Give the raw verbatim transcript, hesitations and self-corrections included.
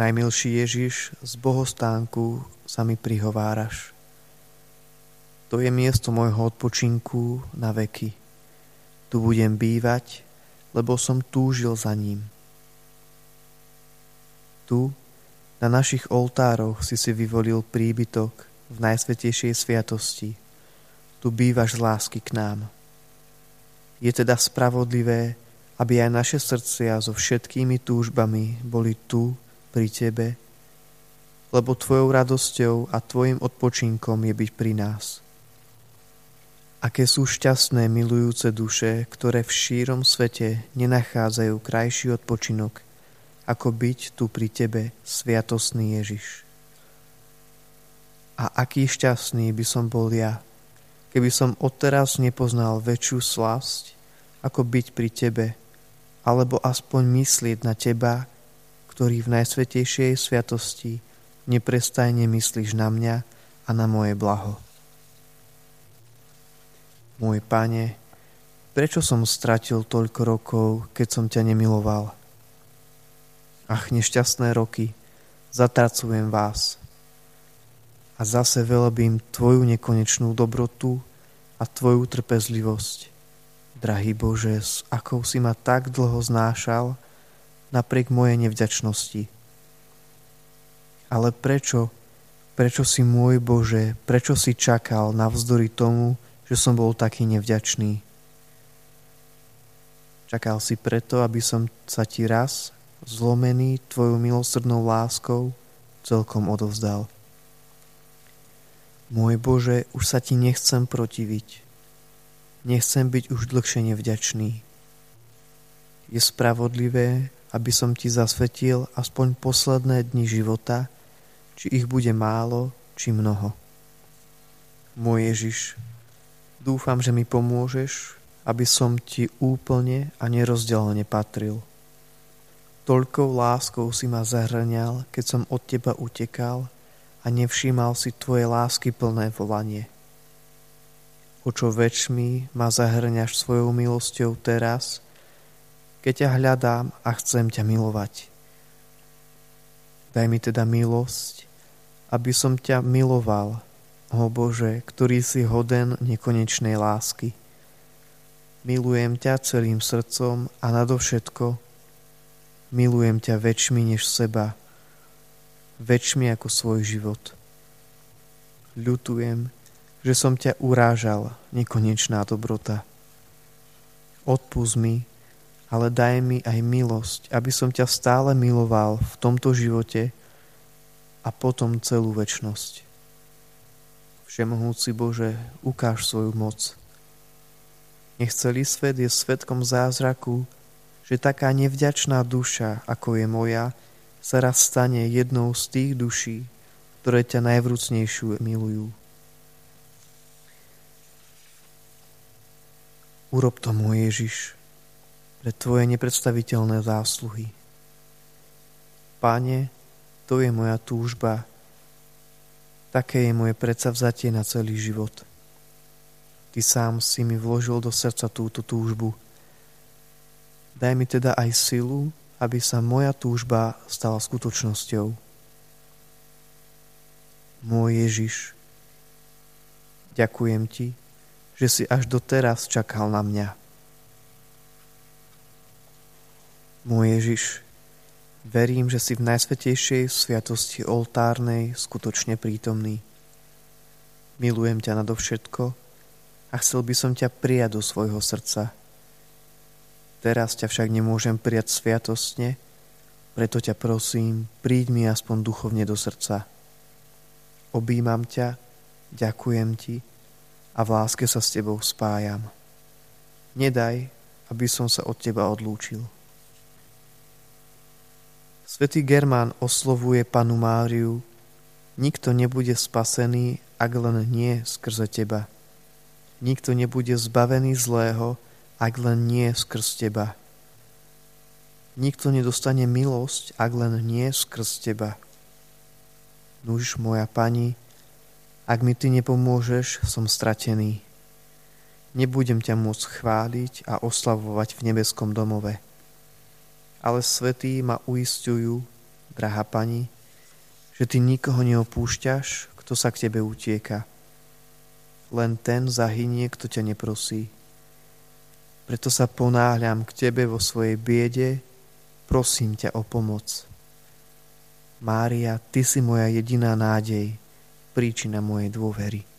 Najmilší Ježiš, z bohostánku sa mi prihováraš. To je miesto môjho odpočinku na veky. Tu budem bývať, lebo som túžil za ním. Tu, na našich oltároch, si si vyvolil príbytok v Najsvätejšej Sviatosti. Tu bývaš z lásky k nám. Je teda spravodlivé, aby aj naše srdcia so všetkými túžbami boli tu, pri tebe, lebo tvojou radosťou a tvojim odpočinkom je byť pri nás. Aké sú šťastné milujúce duše, ktoré v šírom svete nenachádzajú krajší odpočinok, ako byť tu pri tebe, sviatostný Ježiš. A aký šťastný by som bol ja, keby som odteraz nepoznal väčšiu slasť, ako byť pri tebe, alebo aspoň myslieť na teba, ktorý v Najsvätejšej Sviatosti neprestajne myslíš na mňa a na moje blaho. Môj Pane, prečo som stratil toľko rokov, keď som ťa nemiloval? Ach, nešťastné roky, zatracujem vás. A zase velebím tvoju nekonečnú dobrotu a tvoju trpezlivosť. Drahý Bože, s akou si ma tak dlho znášal, napriek mojej nevďačnosti. Ale prečo, prečo si môj Bože, prečo si čakal navzdory tomu, že som bol taký nevďačný? Čakal si preto, aby som sa ti raz, zlomený tvojou milosrdnou láskou, celkom odovzdal. Môj Bože, už sa ti nechcem protiviť. Nechcem byť už dlhšie nevďačný. Je spravodlivé, aby som ti zasvetil aspoň posledné dni života, či ich bude málo, či mnoho. Môj Ježiš, dúfam, že mi pomôžeš, aby som ti úplne a nerozdielne patril. Toľkou láskou si ma zahrňal, keď som od teba utekal a nevšímal si tvoje lásky plné volanie. O čo väčšmi ma zahrňaš svojou milosťou teraz, keď ťa hľadám a chcem ťa milovať. Daj mi teda milosť, aby som ťa miloval, ó Bože, ktorý si hoden nekonečnej lásky. Milujem ťa celým srdcom a nadovšetko milujem ťa väčšmi než seba, väčšmi ako svoj život. Ľutujem, že som ťa urážal, nekonečná dobrota. Odpusť mi, ale daj mi aj milosť, aby som ťa stále miloval v tomto živote a potom celú večnosť. Všemohúci Bože, ukáž svoju moc. Nech celý svet je svedkom zázraku, že taká nevďačná duša, ako je moja, sa raz stane jednou z tých duší, ktoré ťa najvrúcnejšiu milujú. Urob to, môj Ježiš, pre tvoje nepredstaviteľné zásluhy. Pane, to je moja túžba, také je moje predsavzatie na celý život. Ty sám si mi vložil do srdca túto túžbu. Daj mi teda aj silu, aby sa moja túžba stala skutočnosťou. Môj Ježiš, ďakujem ti, že si až doteraz čakal na mňa. Môj Ježiš, verím, že si v Najsvätejšej Sviatosti oltárnej skutočne prítomný. Milujem ťa nadovšetko a chcel by som ťa prijať do svojho srdca. Teraz ťa však nemôžem prijať sviatostne, preto ťa prosím, príď mi aspoň duchovne do srdca. Objímam ťa, ďakujem ti a v láske sa s tebou spájam. Nedaj, aby som sa od teba odlúčil. Svätý Germán oslovuje Pannu Máriu: nikto nebude spasený, ak len nie skrze teba. Nikto nebude zbavený zlého, ak len nie skrz teba. Nikto nedostane milosť, ak len nie skrz teba. Nuž, moja Pani, ak mi ty nepomôžeš, som stratený. Nebudem ťa môcť chváliť a oslavovať v nebeskom domove. Ale svätí ma uisťujú, drahá Pani, že Ty nikoho neopúšťaš, kto sa k Tebe utieka. Len ten zahynie, kto ťa neprosí. Preto sa ponáhľam k Tebe vo svojej biede, prosím ťa o pomoc. Mária, Ty si moja jediná nádej, príčina mojej dôvery.